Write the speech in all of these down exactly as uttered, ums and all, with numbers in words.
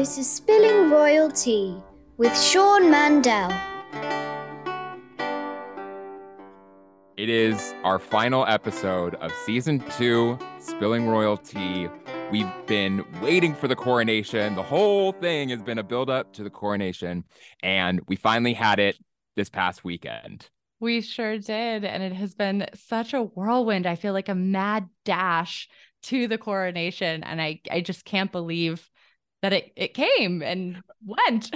This is Spilling Royal Tea with Sean Mandel. It is our final episode of season two, Spilling Royal Tea. We've been waiting for the coronation. The whole thing has been a build-up to the coronation, and we finally had it this past weekend. We sure did, and it has been such a whirlwind. I feel like a mad dash to the coronation, and I, I just can't believe that it, it came and went.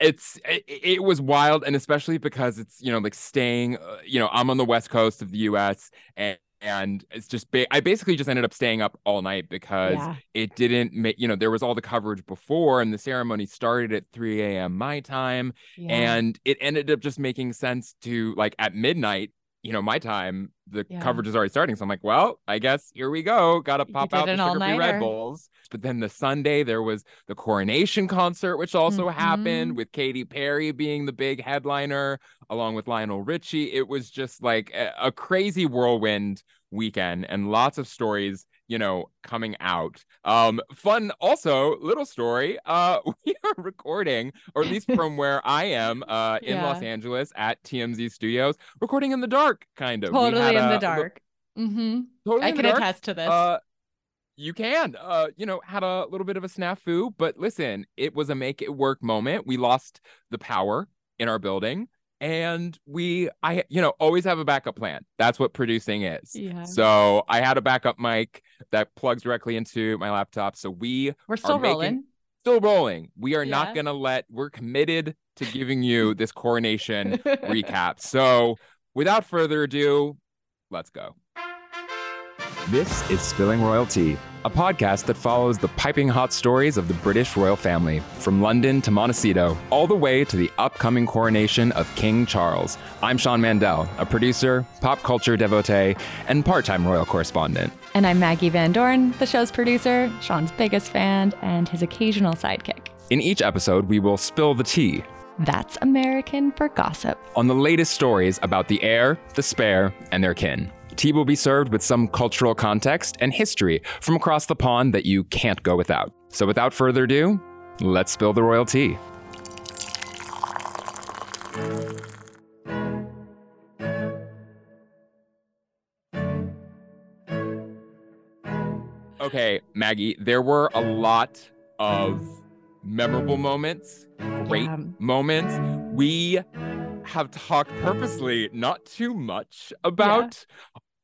It's it, it was wild, and especially because it's, you know, like staying, uh, you know, I'm on the West Coast of the U S, and and it's just ba- I basically just ended up staying up all night because yeah. it didn't make, you know, there was all the coverage before, and the ceremony started at three a.m. my time, yeah. and it ended up just making sense to, like, at midnight, you know, my time, the yeah. coverage is already starting. So I'm like, well, I guess here we go. Got to pop out the sugar-free Red Bulls. But then the Sunday, there was the coronation concert, which also mm-hmm. happened, with Katy Perry being the big headliner, along with Lionel Richie. It was just like a, a crazy whirlwind weekend, and lots of stories, you know, coming out. Um, fun. Also, little story. Uh, we are recording, or at least from where I am, uh, in yeah. Los Angeles at T M Z Studios, recording in the dark, kind of. Totally in a, the dark. Little, mm-hmm. Totally. I in can the dark. attest to this. Uh, you can. Uh, you know, had a little bit of a snafu, but listen, it was a make it work moment. We lost the power in our building. And we, I, you know, always have a backup plan. That's what producing is. Yeah. So I had a backup mic that plugs directly into my laptop. So we we're still are making, rolling, still rolling. We are yeah. not going to let, we're committed to giving you this coronation recap. So without further ado, let's go. This is Spilling Royal Tea, a podcast that follows the piping hot stories of the British royal family, from London to Montecito, all the way to the upcoming coronation of King Charles. I'm Sean Mandel, a producer, pop culture devotee, and part-time royal correspondent. And I'm Maggie Van Dorn, the show's producer, Sean's biggest fan, and his occasional sidekick. In each episode, we will spill the tea. That's American for gossip. On the latest stories about the heir, the spare, and their kin. Tea will be served with some cultural context and history from across the pond that you can't go without. So without further ado, let's spill the royal tea. Okay, Maggie, there were a lot of memorable moments, great yeah. moments. We have talked purposely not too much about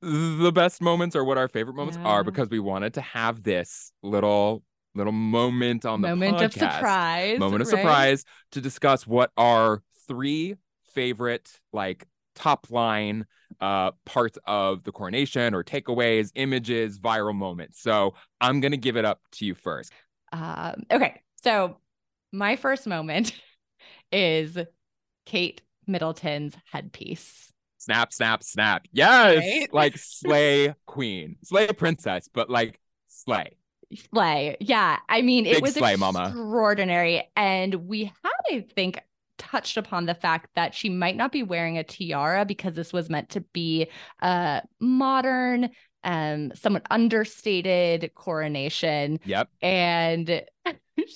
yeah. the best moments, or what our favorite moments yeah. are, because we wanted to have this little little moment on the moment podcast. Of surprise, moment of right? surprise to discuss what our three favorite, like, top line uh, parts of the coronation, or takeaways, images, viral moments. So I'm gonna give it up to you first. Um, okay, so my first moment is Kate Middleton's headpiece. Snap, snap, snap. Yes, right? Like slay queen, slay princess, but like slay. Slay, yeah. I mean, Big it was slay, extraordinary. Mama. And we had, I think, touched upon the fact that she might not be wearing a tiara because this was meant to be a modern, um, somewhat understated coronation. Yep. And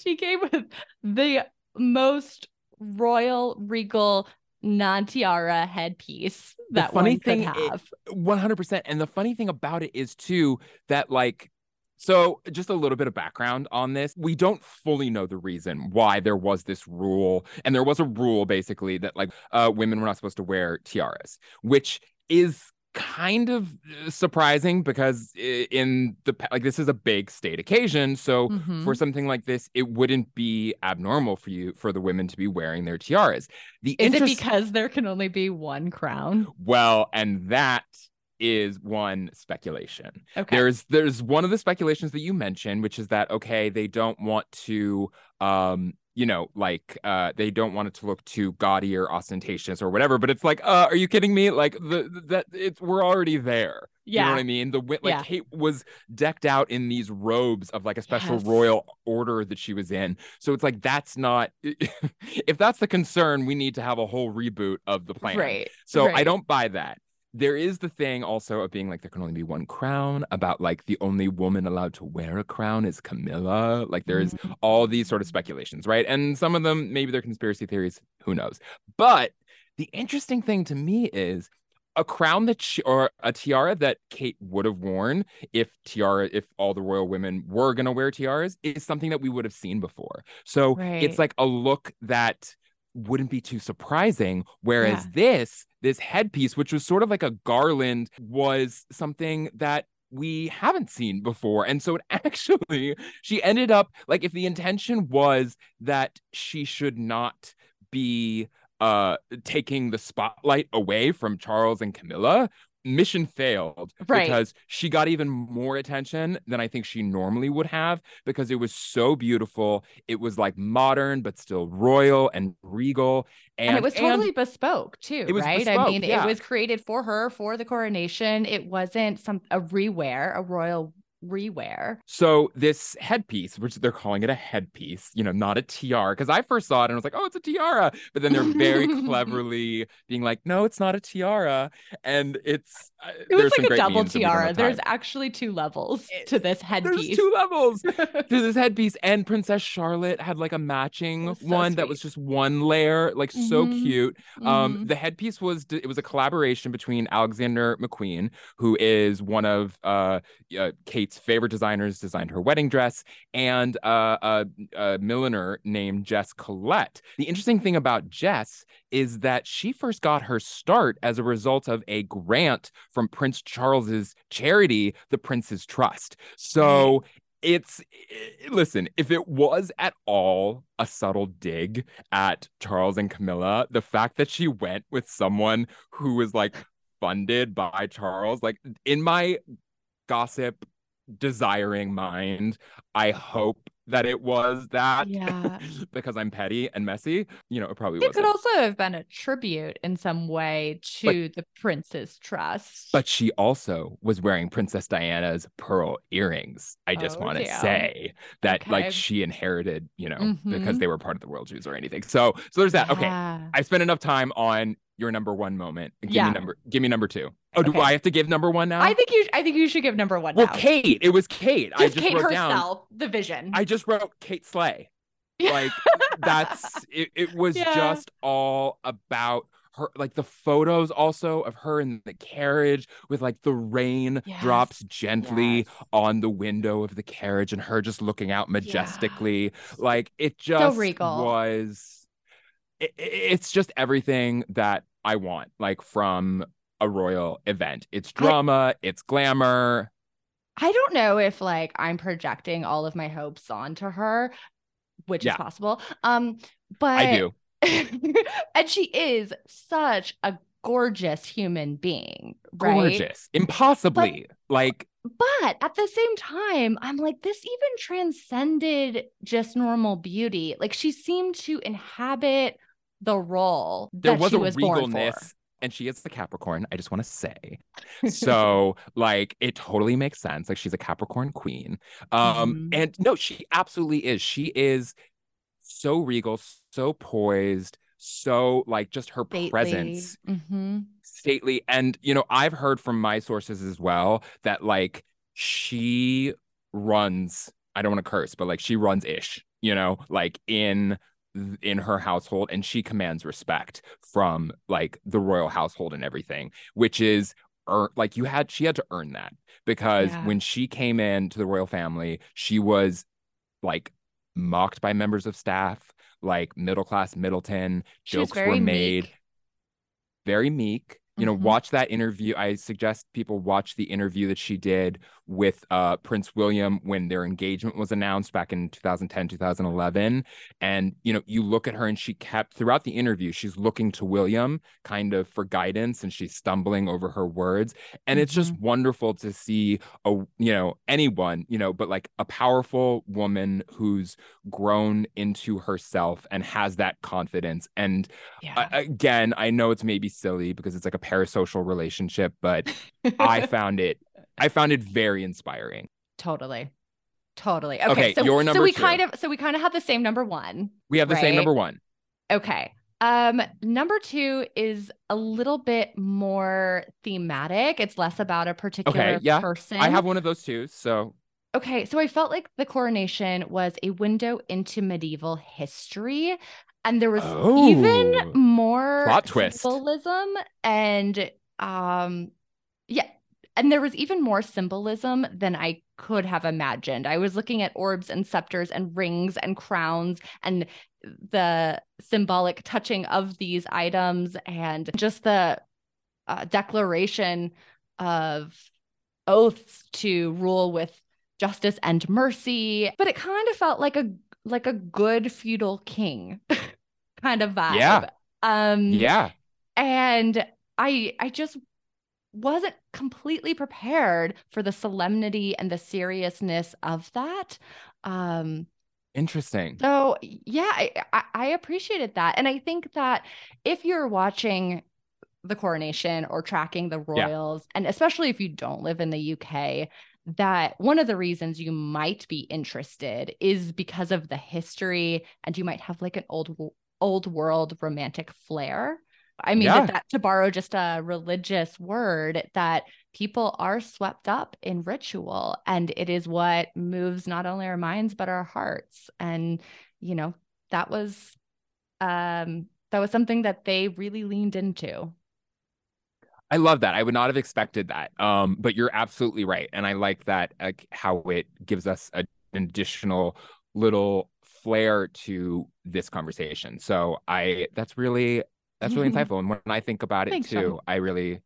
she came with the most royal, regal, non-tiara headpiece that one could have. one hundred percent. And the funny thing about it is, too, that, like, so just a little bit of background on this. We don't fully know the reason why there was this rule. And there was a rule, basically, that, like, uh, women were not supposed to wear tiaras, which is kind of surprising because in the, like, this is a big state occasion, so mm-hmm. for something like this, it wouldn't be abnormal for you for the women to be wearing their tiaras. The is interest- it because there can only be one crown? Well, and that is one speculation. Okay, there's there's one of the speculations that you mentioned, which is that, okay, they don't want to um you know, like, uh, they don't want it to look too gaudy or ostentatious or whatever. But it's like, uh, are you kidding me? Like, the, the that it's we're already there. Yeah. You know what I mean? The like yeah. Kate was decked out in these robes of, like, a special yes. royal order that she was in. So it's like, that's not if that's the concern, we need to have a whole reboot of the plan. Right. So right. I don't buy that. there is the thing also of being like, there can only be one crown, about like the only woman allowed to wear a crown is Camilla. Like there is mm-hmm. all these sort of speculations, right? And some of them, maybe they're conspiracy theories, who knows? But the interesting thing to me is a crown that she, or a tiara that Kate would have worn if tiara, if all the royal women were going to wear tiaras, is something that we would have seen before. So right. it's like a look that wouldn't be too surprising. Whereas yeah. this, this headpiece, which was sort of like a garland, was something that we haven't seen before. And so it actually, she ended up, like, if the intention was that she should not be uh, taking the spotlight away from Charles and Camilla, mission failed, right? Because she got even more attention than I think she normally would have, because it was so beautiful. It was like modern but still royal and regal, and, and it was totally and bespoke too, it was right? Bespoke, I mean, yeah. it was created for her for the coronation. It wasn't some a rewear, a royal rewear. So this headpiece, which they're calling it a headpiece, you know, not a tiara, because I first saw it and I was like, oh, it's a tiara. But then they're very cleverly being like, no, it's not a tiara. And it's uh, it was like a double tiara. There's actually two levels to this headpiece. There's two levels to this headpiece. And Princess Charlotte had like a matching so one sweet. That was just one layer, like mm-hmm. so cute. Mm-hmm. Um, the headpiece was it was a collaboration between Alexander McQueen, who is one of uh, uh, Kate's favorite designers, designed her wedding dress, and uh, a, a milliner named Jess Collett. The interesting thing about Jess is that she first got her start as a result of a grant from Prince Charles's charity, the Prince's Trust. So it's, listen, if it was at all a subtle dig at Charles and Camilla, the fact that she went with someone who was like funded by Charles, like in my gossip desiring mind, I hope that it was that, yeah. because I'm petty and messy. You know, it probably was. It wasn't. Could also have been a tribute in some way to but, the Prince's Trust. But she also was wearing Princess Diana's pearl earrings. I just oh, want to yeah. say that, okay. like, she inherited, you know, mm-hmm. because they were part of the royal Jews or anything. So, so there's that. Yeah. Okay, I spent enough time on your number one moment. Give yeah. me number. Give me number two. Oh, okay. Do I have to give number one now? I think you. I think you should give number one. Well, now. Kate. It was Kate. Just I just Kate wrote herself. Down, the vision. I just wrote Kate Slay. Like that's. It, it was yeah. just all about her. Like the photos also of her in the carriage with like the rain yes. drops gently yes. on the window of the carriage and her just looking out majestically. Yeah. Like it just so regal. Was. It, it's just everything that I want, like from a royal event. It's drama, I, it's glamour. I don't know if like I'm projecting all of my hopes onto her, which yeah. is possible. Um, but I do. And she is such a gorgeous human being, right? Gorgeous, impossibly. But, like, but at the same time, I'm like, this even transcended just normal beauty. Like she seemed to inhabit the role that there was she was a regalness, born for. And she is the Capricorn, I just want to say. So, like, it totally makes sense. Like, she's a Capricorn queen. Um, mm-hmm. And no, she absolutely is. She is so regal, so poised, so, like, just her stately. Presence. Mm-hmm. Stately. And, you know, I've heard from my sources as well that, like, she runs, I don't want to curse, but, like, she runs ish, you know, like, in... in her household, and she commands respect from like the royal household and everything, which is er- like you had she had to earn that, because yeah. when she came in to the royal family, she was like mocked by members of staff, like middle class Middleton. She jokes were made meek. Very meek. You know, mm-hmm. watch that interview. I suggest people watch the interview that she did with uh, Prince William when their engagement was announced back in two thousand ten, two thousand eleven. And, you know, you look at her and she kept throughout the interview, she's looking to William kind of for guidance and she's stumbling over her words. And mm-hmm. it's just wonderful to see, a you know, anyone, you know, but like a powerful woman who's grown into herself and has that confidence. And yeah. uh, again, I know it's maybe silly because it's like a parasocial relationship, but I found it I found it very inspiring. Totally. Totally. Okay, okay so, your number so we two. kind of so we kind of have the same number one. We have the right? same number one. Okay. Um, number two is a little bit more thematic. It's less about a particular okay, yeah. person. I have one of those too. So, okay. So I felt like the coronation was a window into medieval history, and there was oh, even more plot twist. symbolism and, um, yeah. And there was even more symbolism than I could have imagined. I was looking at orbs and scepters and rings and crowns and the symbolic touching of these items, and just the uh, declaration of oaths to rule with justice and mercy. But it kind of felt like a like a good feudal king kind of vibe. Yeah. Um, yeah. And I I just. wasn't completely prepared for the solemnity and the seriousness of that. Um, Interesting. So yeah, I, I appreciated that. And I think that if you're watching the coronation or tracking the royals, yeah. and especially if you don't live in the U K, that one of the reasons you might be interested is because of the history, and you might have like an old, old world romantic flair. I mean, yeah. that, to borrow just a religious word, that people are swept up in ritual, and it is what moves not only our minds, but our hearts. And, you know, that was um, that was something that they really leaned into. I love that. I would not have expected that. Um, but you're absolutely right. And I like that, uh, how it gives us a, an additional little flair to this conversation. So I that's really That's really insightful. And when I think about it Thanks, too, Sean. I really,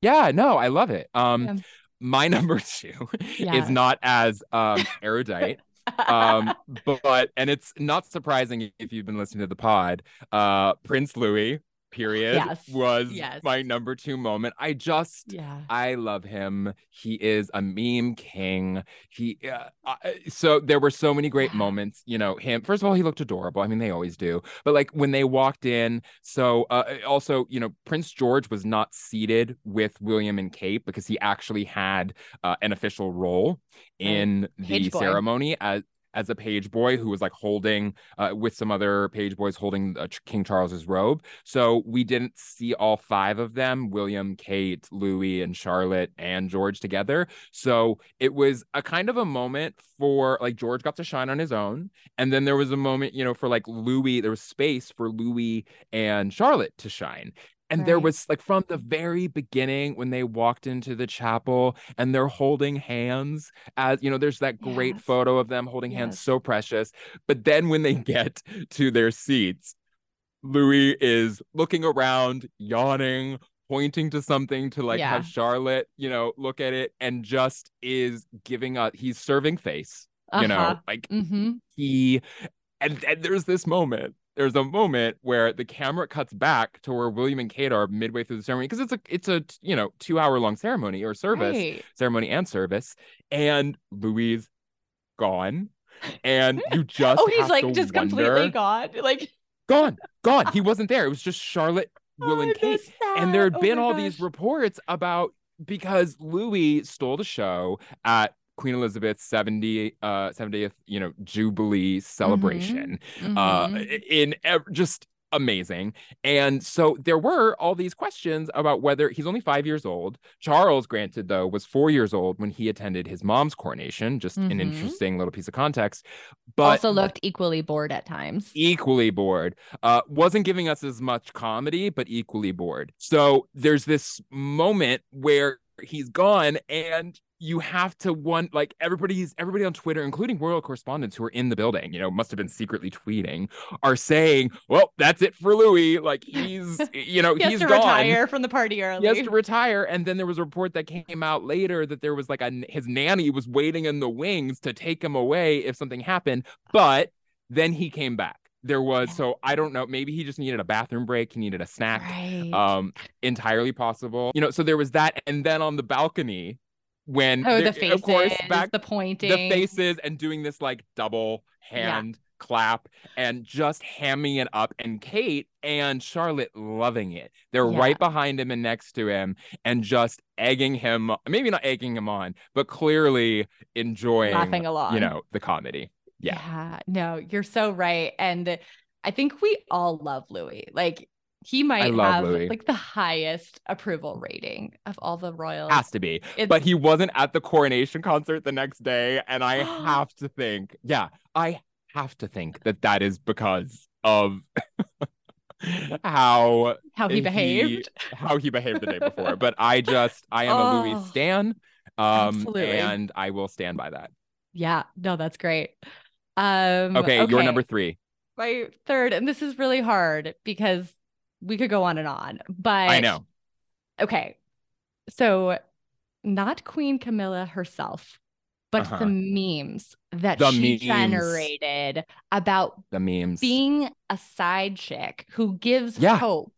yeah, no, I love it. Um, yeah. My number two yeah. is not as um, erudite, um, but, and it's not surprising if you've been listening to the pod, uh, Prince Louis, period, yes. was yes. my number two moment. I just, yeah. I love him. He is a meme king. He, uh, I, so there were so many great yeah. moments, you know, him. First of all, he looked adorable. I mean, they always do. But like when they walked in, so uh, also, you know, Prince George was not seated with William and Kate because he actually had uh, an official role in um, the ceremony as as a page boy who was like holding uh, with some other page boys holding uh, King Charles's robe. So we didn't see all five of them, William, Kate, Louis, and Charlotte and George together. So it was a kind of a moment for like George got to shine on his own. And then there was a moment, you know, for like Louis, there was space for Louis and Charlotte to shine. And right. there was like from the very beginning when they walked into the chapel and they're holding hands, as you know, there's that great yes. photo of them holding yes. hands, so precious. But then when they get to their seats, Louis is looking around, yawning, pointing to something to like yeah. have Charlotte, you know, look at it, and just is giving up. He's serving face, uh-huh. you know, like mm-hmm. he and, and there's this moment. There's a moment where the camera cuts back to where William and Kate are midway through the ceremony, because it's a it's a you know two hour long ceremony or service right. ceremony and service, and Louis gone, and you just oh he's like just wonder, completely gone like gone gone he wasn't there. It was just Charlotte, Will, oh, and Kate, and there had oh been all gosh. these reports about because Louis stole the show at Queen Elizabeth's seventieth, you know, Jubilee celebration, mm-hmm. Mm-hmm. uh, in ev- just amazing. And so there were all these questions about whether he's only five years old. Charles, granted, though, was four years old when he attended his mom's coronation. Just mm-hmm. an interesting little piece of context. But also looked equally bored at times. Equally bored. Uh, wasn't giving us as much comedy, but equally bored. So there's this moment where he's gone, and you have to want like everybody's everybody on Twitter, including royal correspondents who are in the building, you know, must have been secretly tweeting, are saying, well, that's it for Louis. Like he's, you know, he has he's to gone. retire from the party early. He has to retire. And then there was a report that came out later that there was like a his nanny was waiting in the wings to take him away if something happened. But then he came back. There was, so I don't know, maybe he just needed a bathroom break. He needed a snack. Right. Um, entirely possible. You know, so there was that. And then on the balcony, when oh, there, the faces, of course, back, the pointing, the faces, and doing this like double hand yeah. clap and just hamming it up. And Kate and Charlotte loving it. They're yeah. right behind him and next to him and just egging him, maybe not egging him on, but clearly enjoying, laughing along, you know, the comedy. Yeah. yeah, no, you're so right. And I think we all love Louis. Like, he might have Louis. like the highest approval rating of all the royals. Has to be. It's... But he wasn't at the coronation concert the next day. And I have to think, yeah, I have to think that that is because of how how he, he behaved, how he behaved the day before. But I just, I am oh, a Louis stan. Um, absolutely. And I will stand by that. Yeah, no, that's great. Um, okay, okay, you're number three. My third, and this is really hard because we could go on and on, but I know. Okay. So not Queen Camilla herself, but uh-huh. the memes that the she memes. generated about the memes being a side chick who gives yeah. hope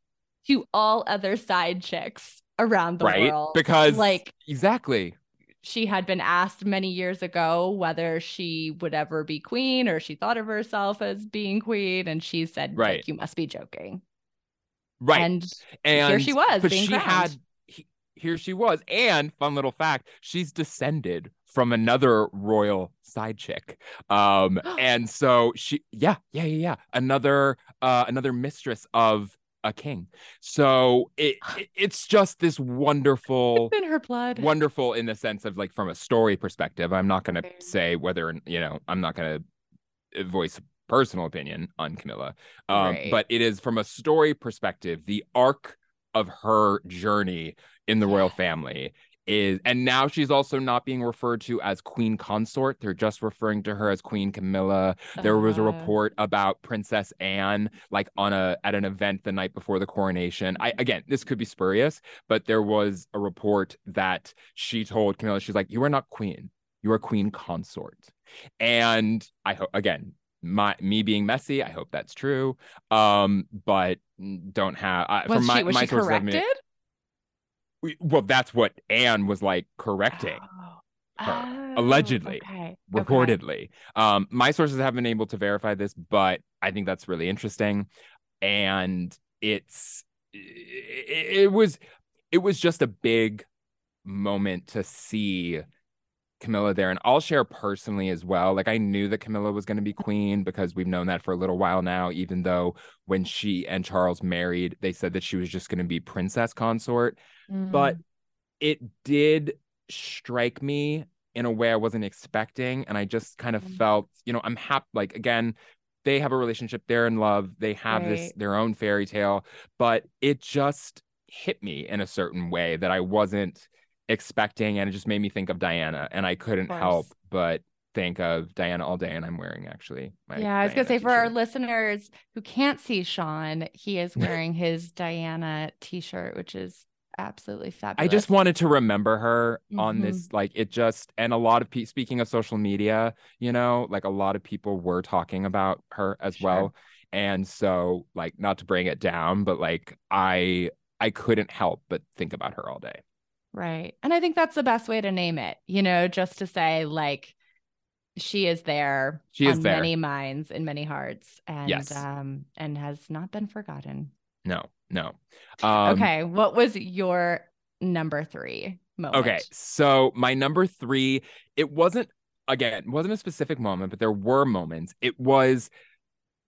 to all other side chicks around the right? world. Because like exactly. she had been asked many years ago whether she would ever be queen or she thought of herself as being queen. And she said, right. like, you must be joking. Right. And, and here she was. But being she crowned. had, he, here she was. And fun little fact, she's descended from another royal side chick. Um, and so she, yeah, yeah, yeah, yeah. Another, uh, another mistress of a king. So it, it it's just this wonderful it's in her blood. Wonderful in the sense of like from a story perspective. I'm not going to say whether, you know, I'm not going to voice personal opinion on Camilla. Um, right. But it is from a story perspective, the arc of her journey in the yeah. royal family is, and now she's also not being referred to as Queen Consort. They're just referring to her as Queen Camilla. Uh, there was a report about Princess Anne, like on a at an event the night before the coronation. I again, this could be spurious, but there was a report that she told Camilla, she's like, "You are not queen. You are Queen Consort." And I hope again, my me being messy, I hope that's true. Um, but don't have I, was from my she, was my she sources corrected? Of me, well, that's what Anne was like correcting oh. her, oh, allegedly, okay. reportedly. Okay. Um, my sources haven't been able to verify this, but I think that's really interesting. And it's it, it was it was just a big moment to see Camilla there. And I'll share personally as well. Like, I knew that Camilla was going to be queen because we've known that for a little while now, even though when she and Charles married, they said that she was just going to be princess consort. Mm. But it did strike me in a way I wasn't expecting. And I just kind of felt, you know, I'm happy. Like, again, they have a relationship. They're in love. They have right. this, their own fairy tale. But it just hit me in a certain way that I wasn't expecting. And it just made me think of Diana. And I couldn't help but think of Diana all day. And I'm wearing actually my yeah, I was Diana gonna say t-shirt. For our listeners who can't see Sean, he is wearing his Diana t-shirt, which is absolutely fabulous. I just wanted to remember her mm-hmm. on this, like it just, and a lot of people, speaking of social media, you know, like a lot of people were talking about her as sure. well. And so like, not to bring it down, but like I, I couldn't help but think about her all day. Right. And I think that's the best way to name it, you know, just to say like, she is there she is on there. many minds and many hearts and, yes. um, and has not been forgotten. No, no. Um, okay. What was your number three moment? Okay. So my number three, it wasn't, again, wasn't a specific moment, but there were moments. It was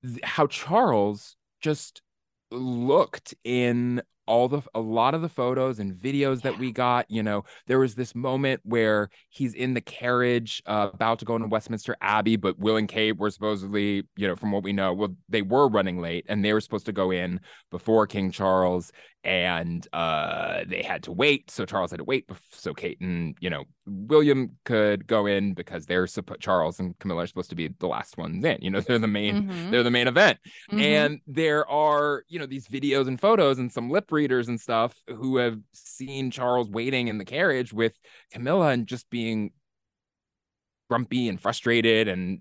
th- how Charles just looked in all the, a lot of the photos and videos yeah. that we got. You know, there was this moment where he's in the carriage uh, about to go into Westminster Abbey, but Will and Kate were supposedly, you know, from what we know, well, they were running late and they were supposed to go in before King Charles and uh, they had to wait. So Charles had to wait. Bef- so Kate and, you know, William could go in because they're supp- Charles and Camilla are supposed to be the last ones in, you know, they're the main, mm-hmm. they're the main event. Mm-hmm. And there are, you know, these videos and photos and some lip readers and stuff who have seen Charles waiting in the carriage with Camilla and just being grumpy and frustrated and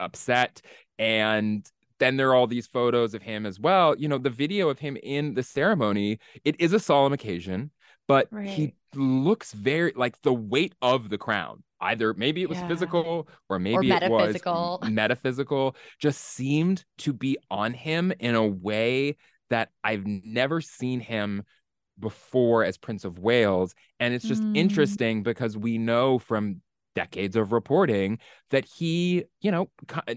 upset. And then there are all these photos of him as well. You know, the video of him in the ceremony, it is a solemn occasion, but right. he looks very like the weight of the crown. Either maybe it was yeah. physical or maybe or it metaphysical. was metaphysical, just seemed to be on him in a way that I've never seen him before as Prince of Wales. And it's just mm. interesting because we know from decades of reporting that he, you know,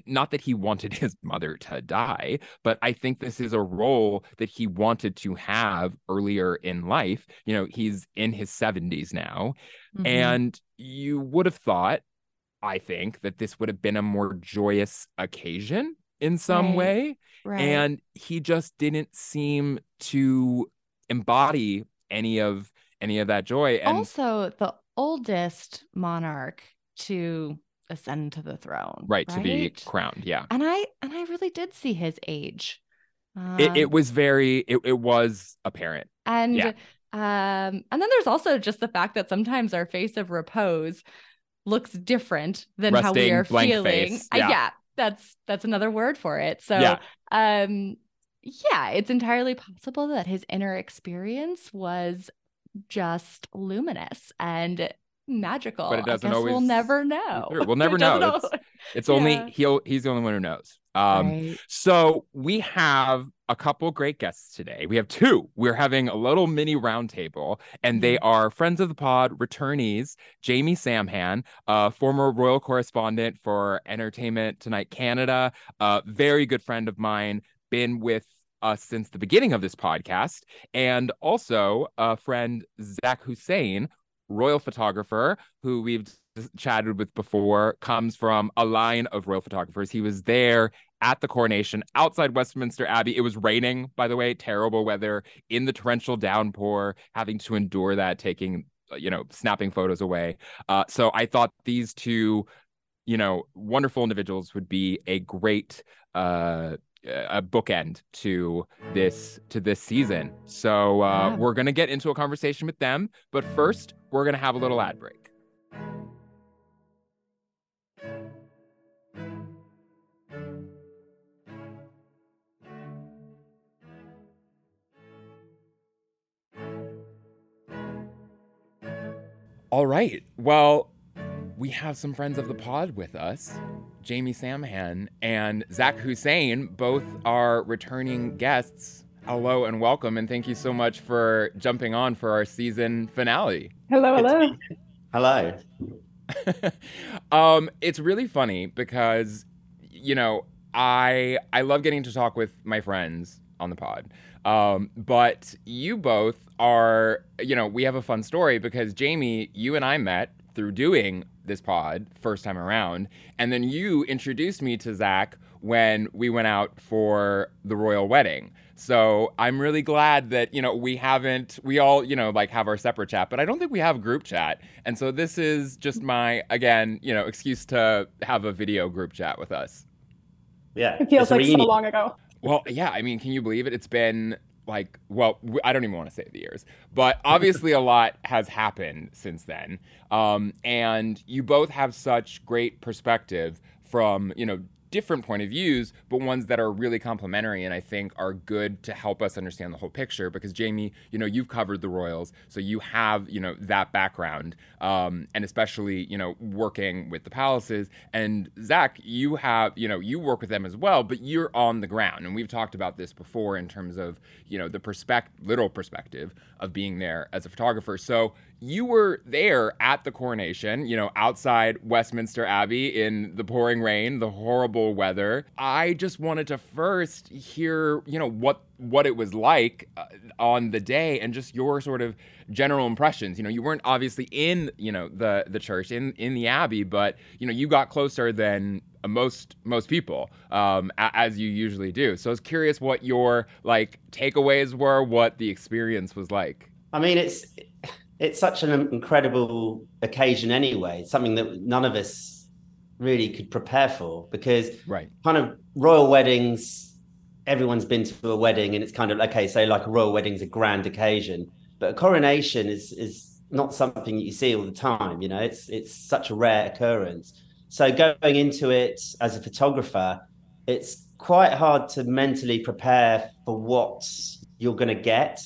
not that he wanted his mother to die, but I think this is a role that he wanted to have earlier in life. You know, he's in his seventies now. Mm-hmm. And you would have thought, I think, that this would have been a more joyous occasion in some right. way. Right. And he just didn't seem to embody any of any of that joy. And also the oldest monarch to ascend to the throne. Right, right. To be crowned. Yeah. And I and I really did see his age. Um, it, it was very it, it was apparent. And yeah. um and then there's also just the fact that sometimes our face of repose looks different than Resting, how we are feeling. Face. Yeah. Uh, yeah. That's that's another word for it. So yeah. um yeah, it's entirely possible that his inner experience was just luminous and magical. But it doesn't always. We'll never know. We'll never know. Always... It's, it's yeah. only he'll he's the only one who knows. Um, right. So we have a couple great guests today. We have two. We're having a little mini roundtable, and they are friends of the pod, returnees, Jamie Samhan, uh, former royal correspondent for Entertainment Tonight Canada, a very good friend of mine, been with us since the beginning of this podcast, and also a friend, Zach Hussein, royal photographer, who we've chatted with before, comes from a line of royal photographers. He was there at the coronation outside Westminster Abbey. It was raining, by the way, terrible weather, in the torrential downpour, having to endure that, taking, you know, snapping photos away. Uh, so I thought these two, you know, wonderful individuals would be a great uh a bookend to this to this season. So uh, yeah. we're going to get into a conversation with them. But first, we're going to have a little ad break. All right. Well, we have some friends of the pod with us. Jamie Samhan and Zach Hussein, both are returning guests. Hello and welcome, and thank you so much for jumping on for our season finale. Hello, hello. Hello. um, it's really funny because, you know, I I love getting to talk with my friends on the pod. Um, but you both are, you know, we have a fun story because Jamie, you and I met through doing this pod first time around. And then you introduced me to Zach when we went out for the royal wedding. So I'm really glad that, you know, we haven't, we all, you know, like have our separate chat, but I don't think we have group chat. And so this is just my, again, you know, excuse to have a video group chat with us. Yeah. It feels like so long ago. Well, yeah. I mean, can you believe it? It's been like, well, I don't even want to say the years, but obviously a lot has happened since then. Um, and you both have such great perspective from, you know, different point of views, but ones that are really complementary and I think are good to help us understand the whole picture. Because Jamie, you know, you've covered the royals, so you have, you know, that background, um, and especially, you know, working with the palaces. And Zach, you have, you know, you work with them as well, but you're on the ground. And we've talked about this before in terms of, you know, the perspective, literal perspective of being there as a photographer. So you were there at the coronation, you know, outside Westminster Abbey in the pouring rain, the horrible weather. I just wanted to first hear, you know, what what it was like uh, on the day and just your sort of general impressions. You know, you weren't obviously in, you know, the the church, in, in the Abbey, but, you know, you got closer than most most people, um, as you usually do. So I was curious what your, like, takeaways were, what the experience was like. I mean, it's... It's such an incredible occasion anyway, something that none of us really could prepare for because right. kind of royal weddings, everyone's been to a wedding and it's kind of, okay, so like a royal wedding's a grand occasion, but a coronation is is not something you see all the time, you know, it's it's such a rare occurrence. So going into it as a photographer, it's quite hard to mentally prepare for what you're going to get.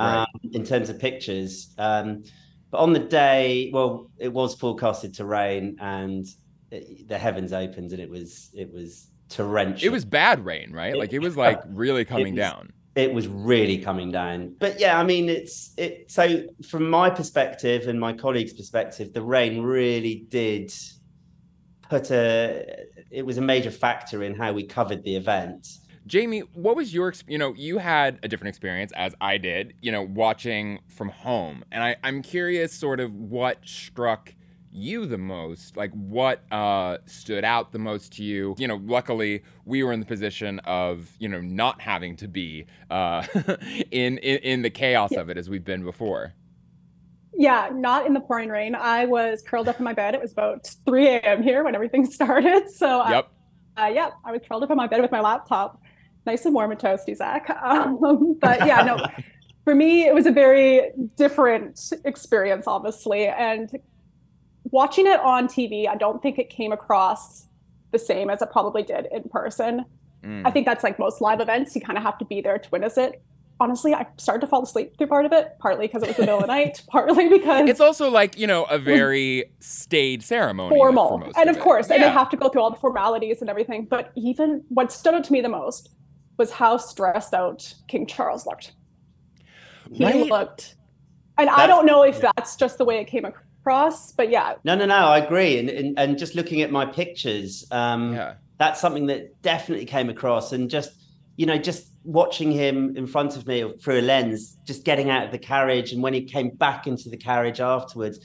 Right. Um, in terms of pictures. Um, but on the day, well, it was forecasted to rain and it, the heavens opened and it was it was torrential. It was bad rain, right? Like it was like really coming it was, down. It was really coming down. But yeah, I mean, it's it. So from my perspective and my colleagues' perspective, the rain really did put a, it was a major factor in how we covered the event. Jamie, what was your, you know, you had a different experience as I did, you know, watching from home. And I, I'm curious sort of what struck you the most, like what uh, stood out the most to you. You know, luckily we were in the position of, you know, not having to be uh, in, in in the chaos of it as we've been before. Yeah, not in the pouring rain. I was curled up in my bed. It was about three a.m. here when everything started. So uh, yep. Uh, yeah, I was curled up in my bed with my laptop, nice and warm and toasty, Zach. Um, but yeah, no, for me, it was a very different experience, obviously, and watching it on T V, I don't think it came across the same as it probably did in person. Mm. I think that's like most live events. You kind of have to be there to witness it. Honestly, I started to fall asleep through part of it, partly because it was the middle of the night, partly because... It's also like, you know, a very staid ceremony. Formal. Like, and of, of course, yeah. and they have to go through all the formalities and everything. But even what stood out to me the most was how stressed out King Charles looked. He right? looked... And that's, I don't know if that's just the way it came across. But yeah. No, no, no, I agree. And, and, and just looking at my pictures, um, yeah. that's something that definitely came across. And just, you know, just watching him in front of me through a lens, just getting out of the carriage. And when he came back into the carriage afterwards,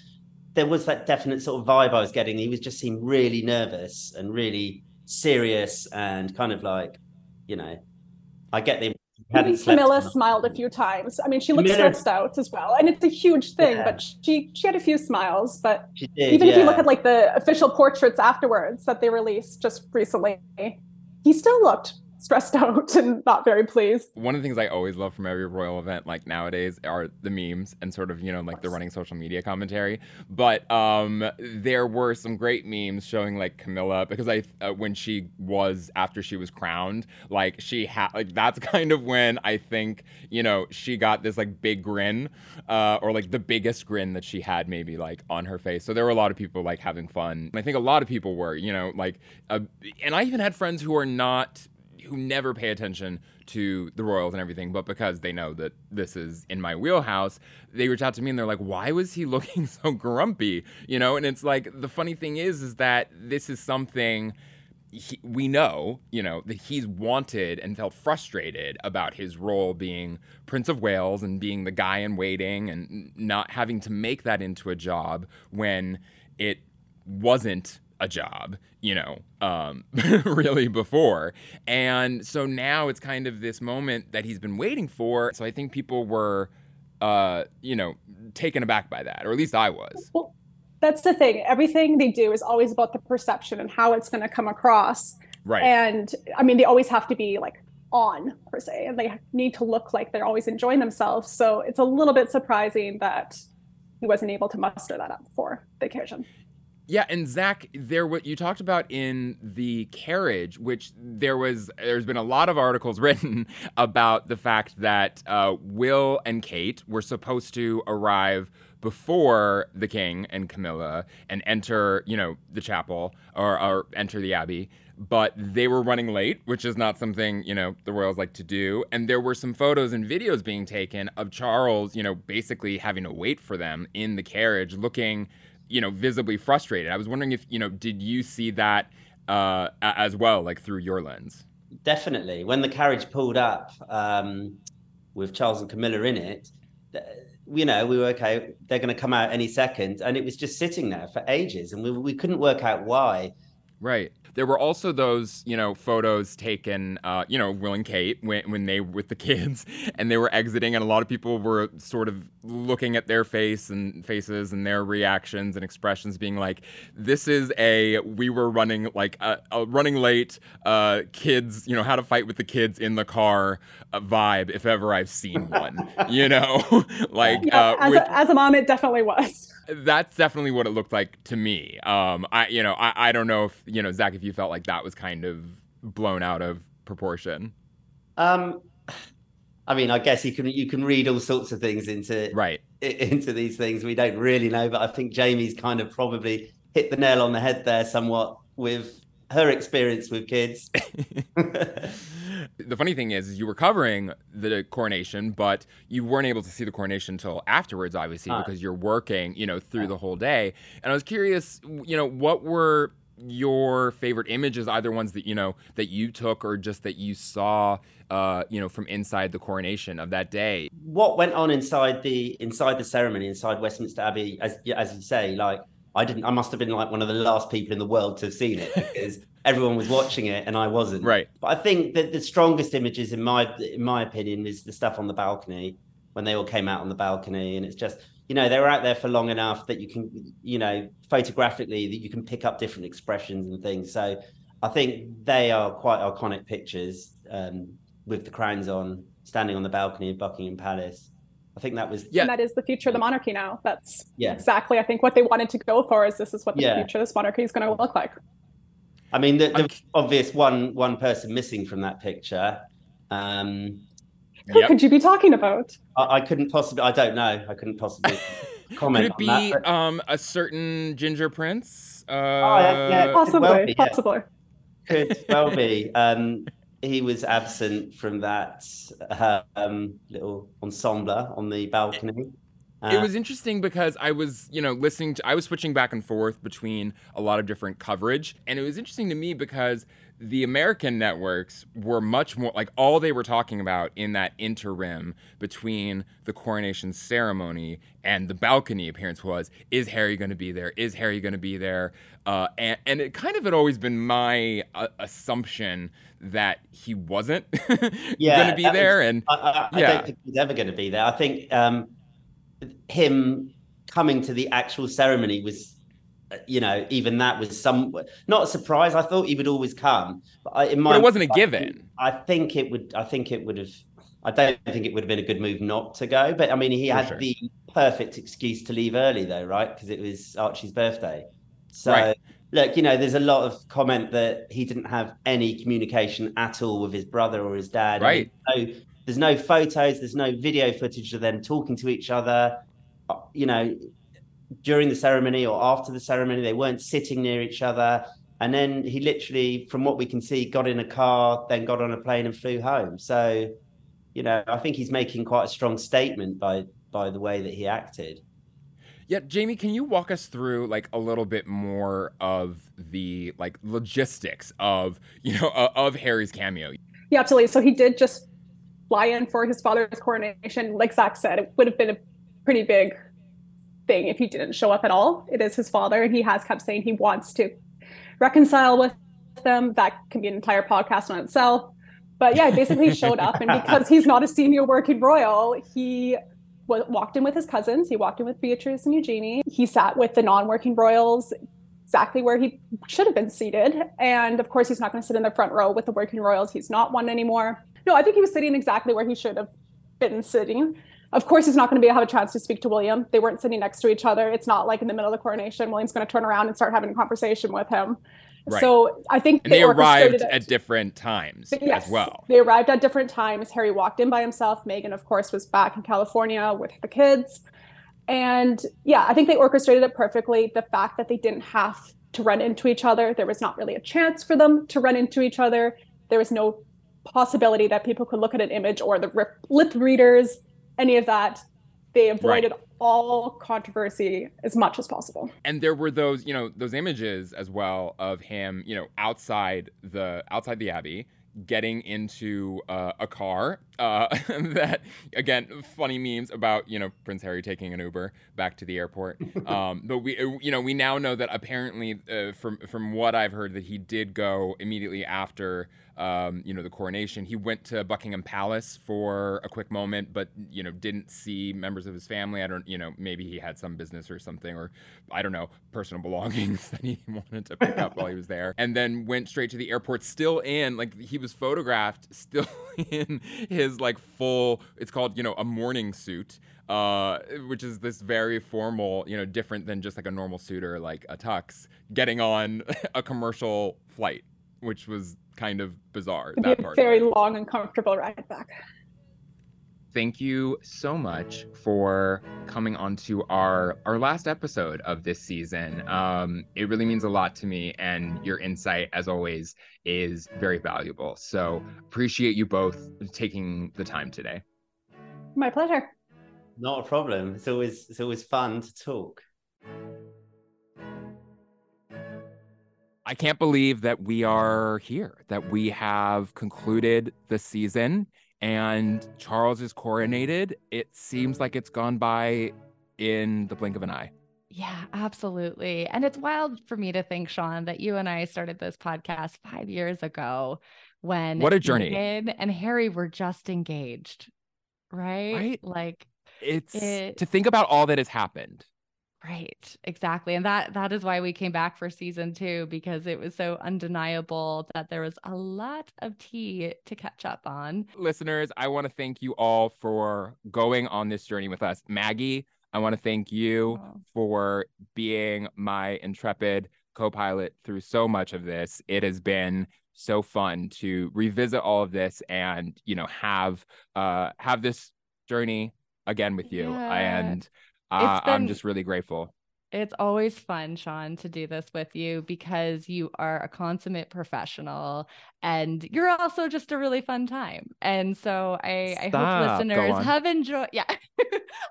there was that definite sort of vibe I was getting. He was just seemed really nervous and really serious and kind of like, you know, I get the Camilla smiled a few times. I mean, she looked Camilla. stressed out as well. And it's a huge thing, yeah. but she she had a few smiles. But she did, even yeah. if you look at like the official portraits afterwards that they released just recently, he still looked stressed out and not very pleased. One of the things I always love from every royal event, like nowadays, are the memes and sort of, you know, like the running social media commentary. But um, there were some great memes showing like Camilla, because I uh, when she was, after she was crowned, like she had, like that's kind of when I think, you know, she got this like big grin uh, or like the biggest grin that she had maybe like on her face. So there were a lot of people like having fun. And I think a lot of people were, you know, like, uh, and I even had friends who are not, who never pay attention to the royals and everything, but because they know that this is in my wheelhouse, they reach out to me and they're like, why was he looking so grumpy? You know, and it's like, the funny thing is, is that this is something he, we know, you know, that he's wanted and felt frustrated about his role being Prince of Wales and being the guy in waiting and not having to make that into a job when it wasn't a job, you know, um, really before. And so now it's kind of this moment that he's been waiting for. So I think people were, uh, you know, taken aback by that, or at least I was. Well, that's the thing. Everything they do is always about the perception and how it's going to come across. Right. And I mean, they always have to be like on per se, and they need to look like they're always enjoying themselves. So it's a little bit surprising that he wasn't able to muster that up for the occasion. Yeah, and Zach, there what you talked about in the carriage, which there was, there's been a lot of articles written about the fact that uh, Will and Kate were supposed to arrive before the King and Camilla and enter, you know, the chapel or, or enter the Abbey. But they were running late, which is not something, you know, the royals like to do. And there were some photos and videos being taken of Charles, you know, basically having to wait for them in the carriage, looking, you know, visibly frustrated. I was wondering if, you know, did you see that uh, as well, like through your lens? Definitely. When the carriage pulled up um, with Charles and Camilla in it, you know, we were, okay, they're going to come out any second. And it was just sitting there for ages. And we we couldn't work out why. Right. There were also those, you know, photos taken, uh, you know, Will and Kate when, when they were with the kids and they were exiting, and a lot of people were sort of looking at their face and faces and their reactions and expressions being like, this is a, we were running like a, a running late uh, kids, you know, how to fight with the kids in the car uh, vibe, if ever I've seen one, you know, like yeah, uh, as, which, a, as a mom, it definitely was. That's definitely what it looked like to me. Um, I, you know, I, I don't know if, you know, Zach, if you felt like that was kind of blown out of proportion. Um, I mean, I guess you can you can read all sorts of things into right into these things. We don't really know, but I think Jamie's kind of probably hit the nail on the head there somewhat with her experience with kids. The funny thing is, is you were covering the coronation, but you weren't able to see the coronation until afterwards, obviously, uh, because you're working, you know, through uh, the whole day. And I was curious, you know, what were your favorite images, either ones that, you know, that you took or just that you saw, uh, you know, from inside the coronation of that day? What went on inside the inside the ceremony, inside Westminster Abbey, as as you say, like, I didn't, I must have been like one of the last people in the world to have seen it because everyone was watching it and I wasn't. Right. But I think that the strongest images in my, in my opinion, is the stuff on the balcony when they all came out on the balcony. And it's just, you know, they were out there for long enough that you can, you know, photographically that you can pick up different expressions and things. So I think they are quite iconic pictures, um, with the crowns on, standing on the balcony of Buckingham Palace. I think that was... Yeah. And that is the future of the monarchy now. That's yeah. exactly, I think, what they wanted to go for, is this is what the yeah. future of this monarchy is going to look like. I mean, the, the obvious one one person missing from that picture. Um, Who yep. could you be talking about? I, I couldn't possibly... I don't know. I couldn't possibly comment on that. Could it be but... um, a certain ginger prince? Uh, oh, yeah, yeah, possibly. Well be, possibly. Yeah. Could well be. Um, He was absent from that uh, um, little ensemble on the balcony. Uh, it was interesting because I was, you know, listening to, I was switching back and forth between a lot of different coverage. And it was interesting to me because the American networks were much more, like, all they were talking about in that interim between the coronation ceremony and the balcony appearance was, is Harry going to be there? Is Harry going to be there? Uh, and, and it kind of had always been my uh, assumption that he wasn't yeah, going to be there. Was, and I, I, I yeah. don't think he's ever going to be there. I think um, him coming to the actual ceremony was, you know, even that was some not a surprise. I thought he would always come, but I, in my but it wasn't opinion, a given. I think it would. I think it would have. I don't think it would have been a good move not to go. But I mean, he For had sure. the perfect excuse to leave early, though, right? Because it was Archie's birthday. So, right. look, you know, there's a lot of comment that he didn't have any communication at all with his brother or his dad. Right. And there's, no, there's no photos. There's no video footage of them talking to each other, you know, during the ceremony or after the ceremony. They weren't sitting near each other. And then he literally, from what we can see, got in a car, then got on a plane and flew home. So, you know, I think he's making quite a strong statement by by the way that he acted. Yeah, Jamie, can you walk us through like a little bit more of the like logistics of, you know, uh, of Harry's cameo? Yeah, absolutely. So he did just fly in for his father's coronation. Like Zach said, it would have been a pretty big thing if he didn't show up at all. It is his father, and he has kept saying he wants to reconcile with them. That can be an entire podcast on itself. But yeah, basically showed up, and because he's not a senior working royal, he walked in with his cousins. He walked in with Beatrice and Eugenie. He sat with the non-working royals exactly where he should have been seated. And of course, he's not going to sit in the front row with the working royals. He's not one anymore. No, I think he was sitting exactly where he should have been sitting. Of course, he's not going to be have a chance to speak to William. They weren't sitting next to each other. It's not like in the middle of the coronation, William's going to turn around and start having a conversation with him. Right. So I think and they, they arrived at different times yes, as well. They arrived at different times. Harry walked in by himself. Meghan, of course, was back in California with the kids. And yeah, I think they orchestrated it perfectly. The fact that they didn't have to run into each other. There was not really a chance for them to run into each other. There was no possibility that people could look at an image or the rip, lip readers, any of that. They avoided right. all controversy as much as possible. And there were those, you know, those images as well of him, you know, outside the outside the Abbey, getting into uh, a car. Uh, that again, funny memes about, you know, Prince Harry taking an Uber back to the airport. Um, but we, you know, we now know that apparently, uh, from from what I've heard, that he did go immediately after. Um, you know, the coronation. He went to Buckingham Palace for a quick moment, but, you know, didn't see members of his family. I don't, you know, maybe he had some business or something, or I don't know, personal belongings that he wanted to pick up while he was there. And then went straight to the airport, still in, like, he was photographed still in his, like, full, it's called, you know, a morning suit, uh, which is this very formal, you know, different than just like a normal suit or like a tux, getting on a commercial flight, which was kind of bizarre. That part. Very long, uncomfortable ride back. thank you so much for coming on to our, our last episode of this season. Um, it really means a lot to me, and your insight, as always, is very valuable. So appreciate you both taking the time today. My pleasure. Not a problem. It's always, it's always fun to talk. I can't believe that we are here, that we have concluded the season and Charles is coronated. It seems like it's gone by in the blink of an eye. Yeah, absolutely. And it's wild for me to think, Sean, that you and I started this podcast five years ago when what a journey. Meghan and Harry were just engaged, right? Right. Like it's it... to think about all that has happened. Right, exactly. And that that is why we came back for season two, because it was so undeniable that there was a lot of tea to catch up on. Listeners, I want to thank you all for going on this journey with us. Maggie, I want to thank you oh. for being my intrepid co-pilot through so much of this. It has been so fun to revisit all of this and, you know, have uh, have this journey again with you. Yeah. And Uh, been, I'm just really grateful. It's always fun, Sean, to do this with you, because you are a consummate professional and you're also just a really fun time. And so I, I hope listeners have enjoyed. Yeah,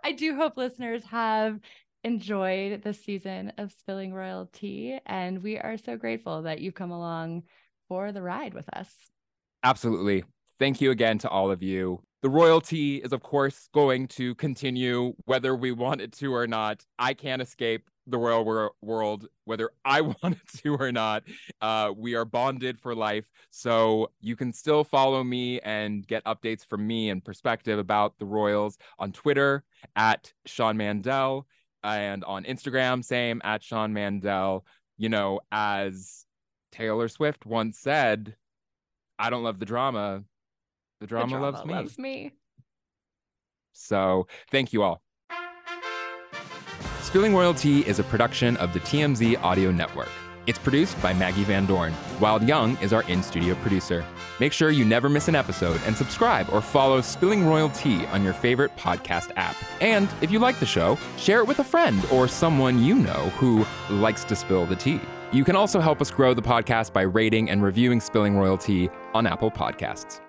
I do hope listeners have enjoyed the season of Spilling Royal Tea. And we are so grateful that you've come along for the ride with us. Absolutely. Thank you again to all of you. The royalty is, of course, going to continue whether we want it to or not. I can't escape the royal wor- world whether I want it to or not. Uh, we are bonded for life. So you can still follow me and get updates from me and perspective about the royals on Twitter at Sean Mandel, and on Instagram, same, at Sean Mandel. You know, as Taylor Swift once said, I don't love the drama. The drama, the drama loves, me. loves me. So thank you all. Spilling Royal Tea is a production of the T M Z Audio Network. It's produced by Maggie Van Dorn. Wild Young is our in-studio producer. Make sure you never miss an episode and subscribe or follow Spilling Royal Tea on your favorite podcast app. And if you like the show, share it with a friend or someone you know who likes to spill the tea. You can also help us grow the podcast by rating and reviewing Spilling Royal Tea on Apple Podcasts.